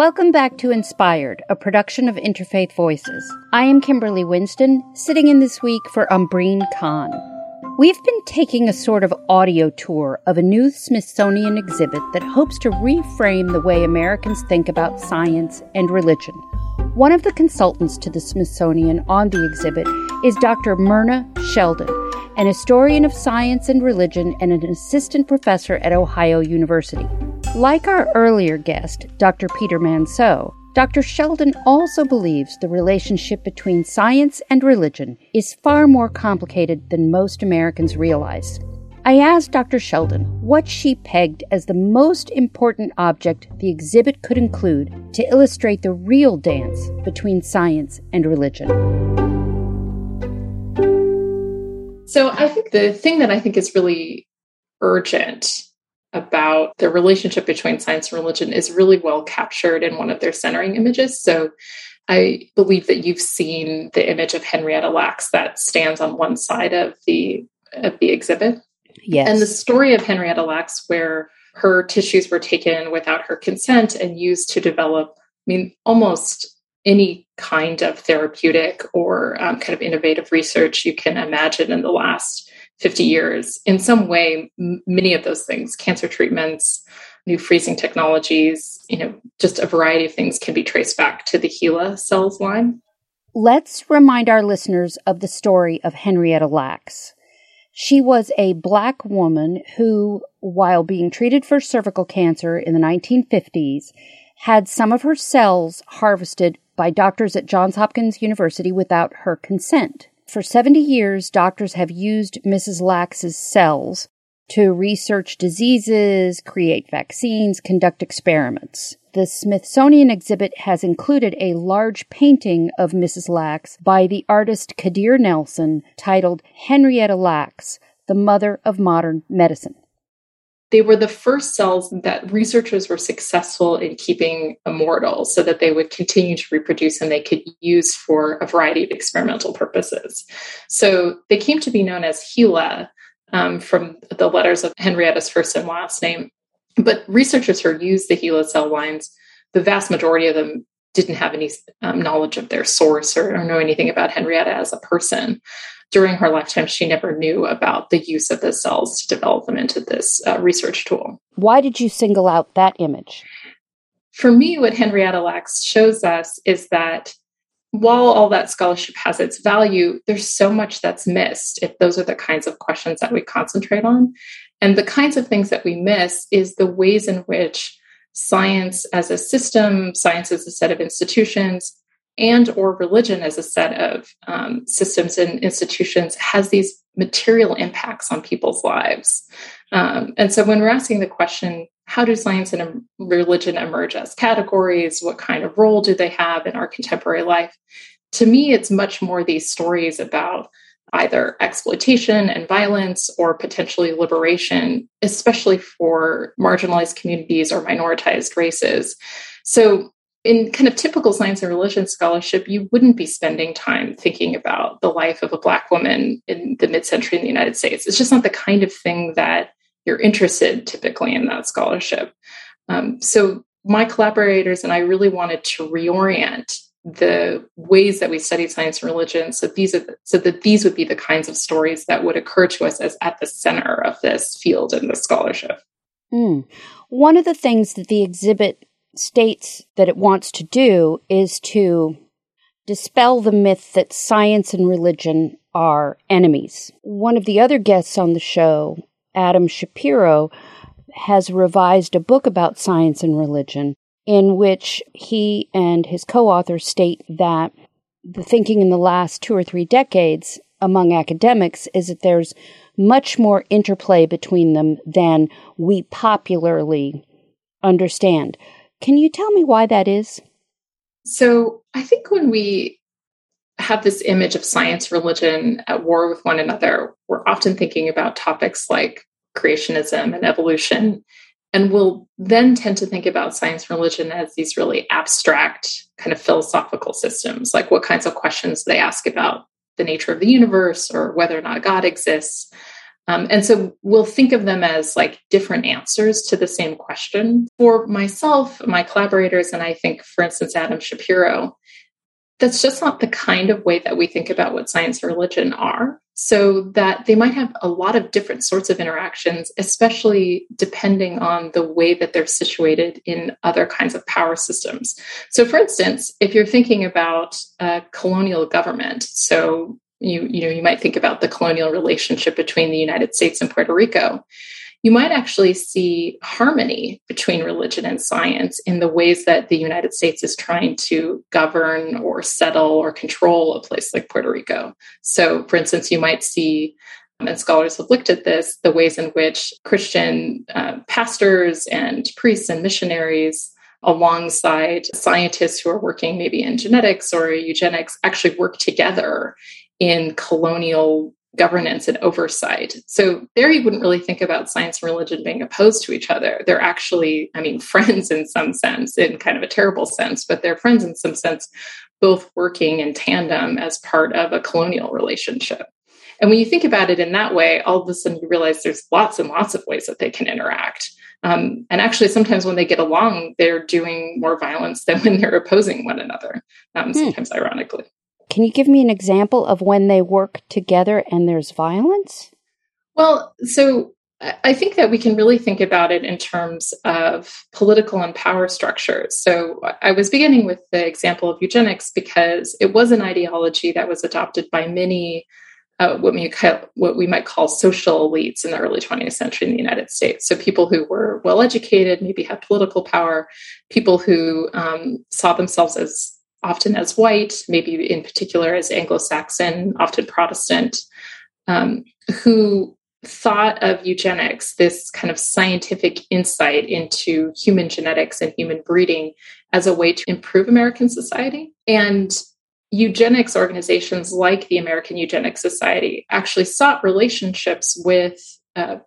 Welcome back to Inspired, a production of Interfaith Voices. I am Kimberly Winston, sitting in this week for Umbreen Khan. We've been taking a sort of audio tour of a new Smithsonian exhibit that hopes to reframe the way Americans think about science and religion. One of the consultants to the Smithsonian on the exhibit is Dr. Myrna Sheldon, an historian of science and religion and an assistant professor at Ohio University. Like our earlier guest, Dr. Peter Manso, Dr. Sheldon also believes the relationship between science and religion is far more complicated than most Americans realize. I asked Dr. Sheldon what she pegged as the most important object the exhibit could include to illustrate the real dance between science and religion. So I think the thing that I think is really urgent about the relationship between science and religion is really well captured in one of their centering images. So I believe that you've seen the image of Henrietta Lacks that stands on one side of the exhibit. Yes. And the story of Henrietta Lacks, where her tissues were taken without her consent and used to develop, almost any kind of therapeutic or kind of innovative research you can imagine in the last 50 years. In some way, many of those things, cancer treatments, new freezing technologies, just a variety of things can be traced back to the HeLa cells line. Let's remind our listeners of the story of Henrietta Lacks. She was a Black woman who, while being treated for cervical cancer in the 1950s, had some of her cells harvested by doctors at Johns Hopkins University without her consent. For 70 years, doctors have used Mrs. Lacks's cells to research diseases, create vaccines, conduct experiments. The Smithsonian exhibit has included a large painting of Mrs. Lacks by the artist Kadir Nelson titled Henrietta Lacks, the Mother of Modern Medicine. They were the first cells that researchers were successful in keeping immortal so that they would continue to reproduce and they could use for a variety of experimental purposes. So they came to be known as HeLa from the letters of Henrietta's first and last name. But researchers who used the HeLa cell lines, the vast majority of them didn't have any knowledge of their source or know anything about Henrietta as a person. During her lifetime, she never knew about the use of the cells to develop them into this research tool. Why did you single out that image? For me, what Henrietta Lacks shows us is that while all that scholarship has its value, there's so much that's missed if those are the kinds of questions that we concentrate on. And the kinds of things that we miss is the ways in which science as a system, science as a set of institutions, and or religion as a set of systems and institutions has these material impacts on people's lives. And so when we're asking the question, how do science and religion emerge as categories? What kind of role do they have in our contemporary life? To me, it's much more these stories about either exploitation and violence or potentially liberation, especially for marginalized communities or minoritized races. So in kind of typical science and religion scholarship, you wouldn't be spending time thinking about the life of a Black woman in the mid-century in the United States. It's just not the kind of thing that you're interested typically in that scholarship. So my collaborators and I really wanted to reorient the ways that we study science and religion, so that these would be the kinds of stories that would occur to us as at the center of this field and this scholarship. One of the things that the exhibit states that it wants to do is to dispel the myth that science and religion are enemies. One of the other guests on the show, Adam Shapiro, has revised a book about science and religion, in which he and his co-authors state that the thinking in the last 2 or 3 decades among academics is that there's much more interplay between them than we popularly understand. Can you tell me why that is? So I think when we have this image of science, religion at war with one another, we're often thinking about topics like creationism and evolution. And we'll then tend to think about science and religion as these really abstract kind of philosophical systems, like what kinds of questions they ask about the nature of the universe or whether or not God exists. And so we'll think of them as like different answers to the same question. For myself, my collaborators, and I think, for instance, Adam Shapiro, that's just not the kind of way that we think about what science and religion are. So that they might have a lot of different sorts of interactions, especially depending on the way that they're situated in other kinds of power systems. So for instance, if you're thinking about a colonial government, so you might think about the colonial relationship between the United States and Puerto Rico, you might actually see harmony between religion and science in the ways that the United States is trying to govern or settle or control a place like Puerto Rico. So, for instance, you might see, and scholars have looked at this, the ways in which Christian pastors and priests and missionaries, alongside scientists who are working maybe in genetics or eugenics, actually work together in colonial governance and oversight. So there you wouldn't really think about science and religion being opposed to each other. They're actually, friends in some sense, in kind of a terrible sense, but they're friends in some sense, both working in tandem as part of a colonial relationship. And when you think about it in that way, all of a sudden you realize there's lots and lots of ways that they can interact. And actually, sometimes when they get along, they're doing more violence than when they're opposing one another, sometimes ironically. Can you give me an example of when they work together and there's violence? Well, so I think that we can really think about it in terms of political and power structures. So I was beginning with the example of eugenics because it was an ideology that was adopted by many what we might call social elites in the early 20th century in the United States. So people who were well-educated, maybe had political power, people who saw themselves as often as white, maybe in particular as Anglo-Saxon, often Protestant, who thought of eugenics, this kind of scientific insight into human genetics and human breeding, as a way to improve American society. And eugenics organizations like the American Eugenics Society actually sought relationships with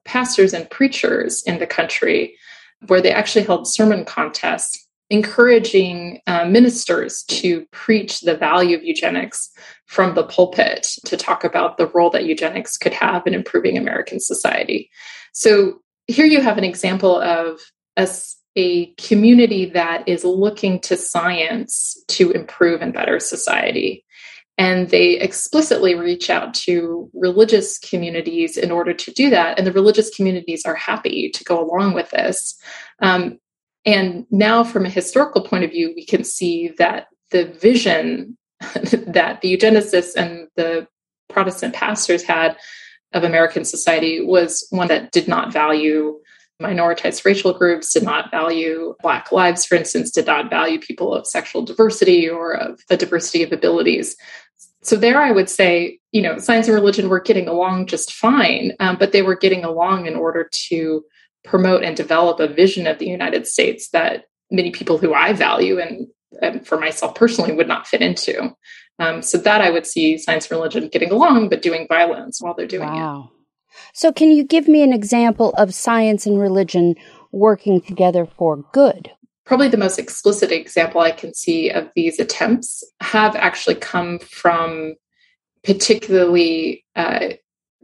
pastors and preachers in the country, where they actually held sermon contests, encouraging ministers to preach the value of eugenics from the pulpit, to talk about the role that eugenics could have in improving American society. So here you have an example of a community that is looking to science to improve and better society. And they explicitly reach out to religious communities in order to do that. And the religious communities are happy to go along with this. And now, from a historical point of view, we can see that the vision that the eugenicists and the Protestant pastors had of American society was one that did not value minoritized racial groups, did not value Black lives, for instance, did not value people of sexual diversity or of the diversity of abilities. So there I would say, science and religion were getting along just fine, but they were getting along in order to promote and develop a vision of the United States that many people who I value and for myself personally would not fit into. So that I would see science and religion getting along, but doing violence while they're doing it. So can you give me an example of science and religion working together for good? Probably the most explicit example I can see of these attempts have actually come from particularly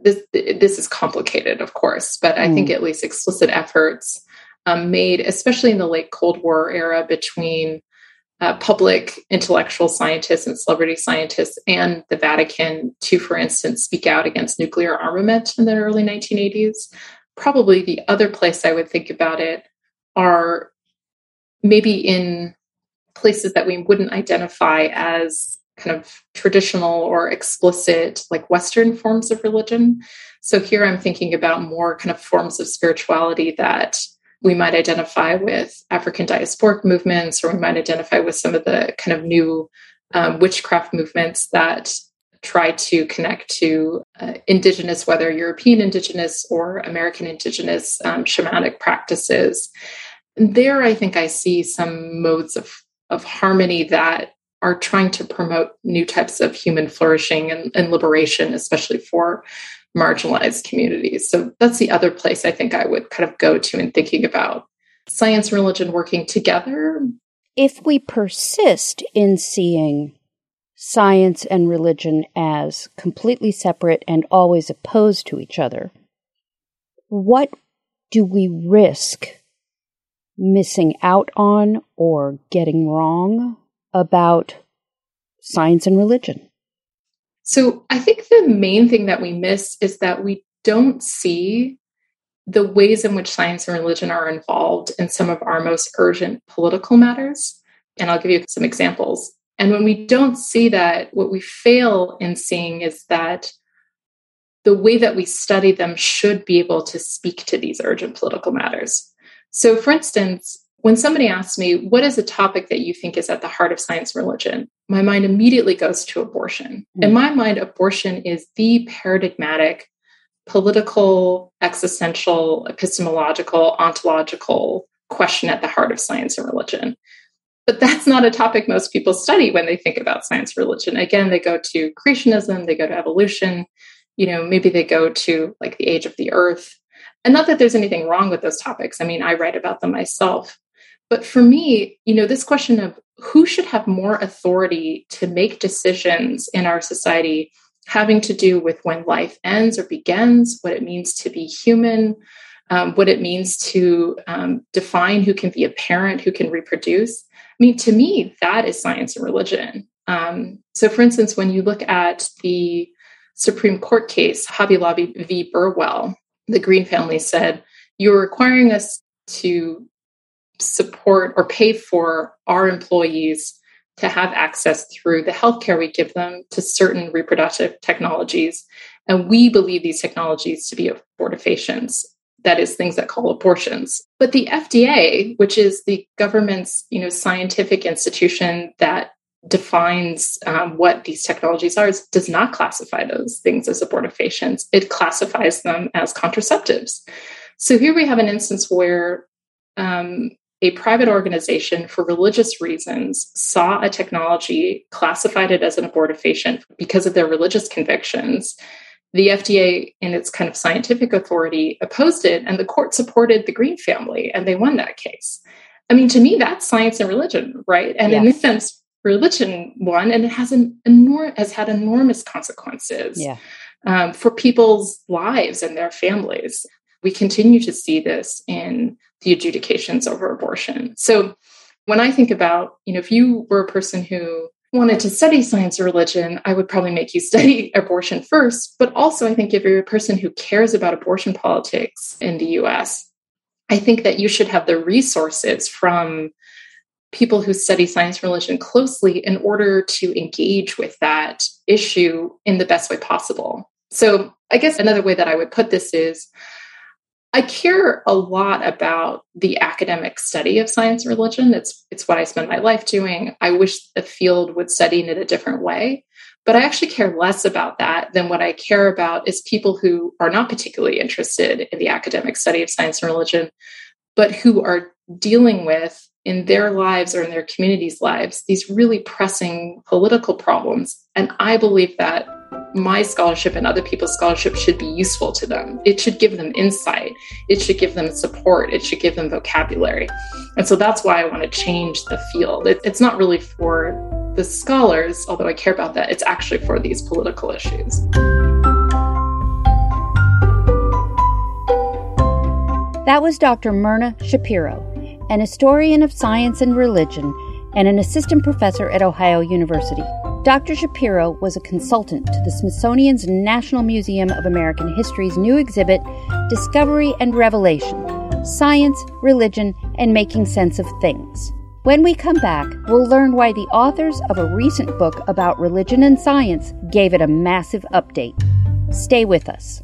This is complicated, of course, but I think at least explicit efforts made, especially in the late Cold War era, between public intellectual scientists and celebrity scientists and the Vatican to, for instance, speak out against nuclear armament in the early 1980s. Probably the other place I would think about it are maybe in places that we wouldn't identify as kind of traditional or explicit, like Western forms of religion. So here I'm thinking about more kind of forms of spirituality that we might identify with African diasporic movements, or we might identify with some of the kind of new witchcraft movements that try to connect to indigenous, whether European indigenous or American indigenous shamanic practices. And there, I think I see some modes of harmony that are trying to promote new types of human flourishing and liberation, especially for marginalized communities. So that's the other place I think I would kind of go to in thinking about science and religion working together. If we persist in seeing science and religion as completely separate and always opposed to each other, what do we risk missing out on or getting wrong about science and religion? So I think the main thing that we miss is that we don't see the ways in which science and religion are involved in some of our most urgent political matters. And I'll give you some examples. And when we don't see that, what we fail in seeing is that the way that we study them should be able to speak to these urgent political matters. So, for instance, when somebody asks me, what is a topic that you think is at the heart of science and religion? My mind immediately goes to abortion. Mm-hmm. In my mind, abortion is the paradigmatic political, existential, epistemological, ontological question at the heart of science and religion. But that's not a topic most people study when they think about science and religion. Again, they go to creationism, they go to evolution, you know, maybe they go to like the age of the earth. And not that there's anything wrong with those topics. I mean, I write about them myself. But for me, you know, this question of who should have more authority to make decisions in our society having to do with when life ends or begins, what it means to be human, what it means to define who can be a parent, who can reproduce. I mean, to me, that is science and religion. So, for instance, when you look at the Supreme Court case, Hobby Lobby v. Burwell, the Green family said, you're requiring us to support or pay for our employees to have access through the healthcare we give them to certain reproductive technologies. And we believe these technologies to be abortifacients, that is, things that call abortions. But the FDA, which is the government's, you know, scientific institution that defines what these technologies are, does not classify those things as abortifacients. It classifies them as contraceptives. So here we have an instance where a private organization, for religious reasons, saw a technology, classified it as an abortifacient because of their religious convictions. The FDA, in its kind of scientific authority, opposed it, and the court supported the Green family, and they won that case. I mean, to me, that's science and religion, right? And in this sense, religion won, and it has had enormous consequences for people's lives and their families. We continue to see this in the adjudications over abortion. So when I think about, you know, if you were a person who wanted to study science or religion, I would probably make you study abortion first. But also, I think if you're a person who cares about abortion politics in the U.S., I think that you should have the resources from people who study science and religion closely in order to engage with that issue in the best way possible. So I guess another way that I would put this is, I care a lot about the academic study of science and religion. It's what I spend my life doing. I wish the field would study in it a different way, but I actually care less about that than what I care about is people who are not particularly interested in the academic study of science and religion, but who are dealing with, in their lives or in their communities' lives, these really pressing political problems. And I believe that my scholarship and other people's scholarship should be useful to them. It should give them insight. It should give them support. It should give them vocabulary. And so that's why I want to change the field. It's not really for the scholars, although I care about that. It's actually for these political issues. That was Dr. Myrna Shapiro, an historian of science and religion, and an assistant professor at Ohio University. Dr. Shapiro was a consultant to the Smithsonian's National Museum of American History's new exhibit, Discovery and Revelation: Science, Religion, and Making Sense of Things. When we come back, we'll learn why the authors of a recent book about religion and science gave it a massive update. Stay with us.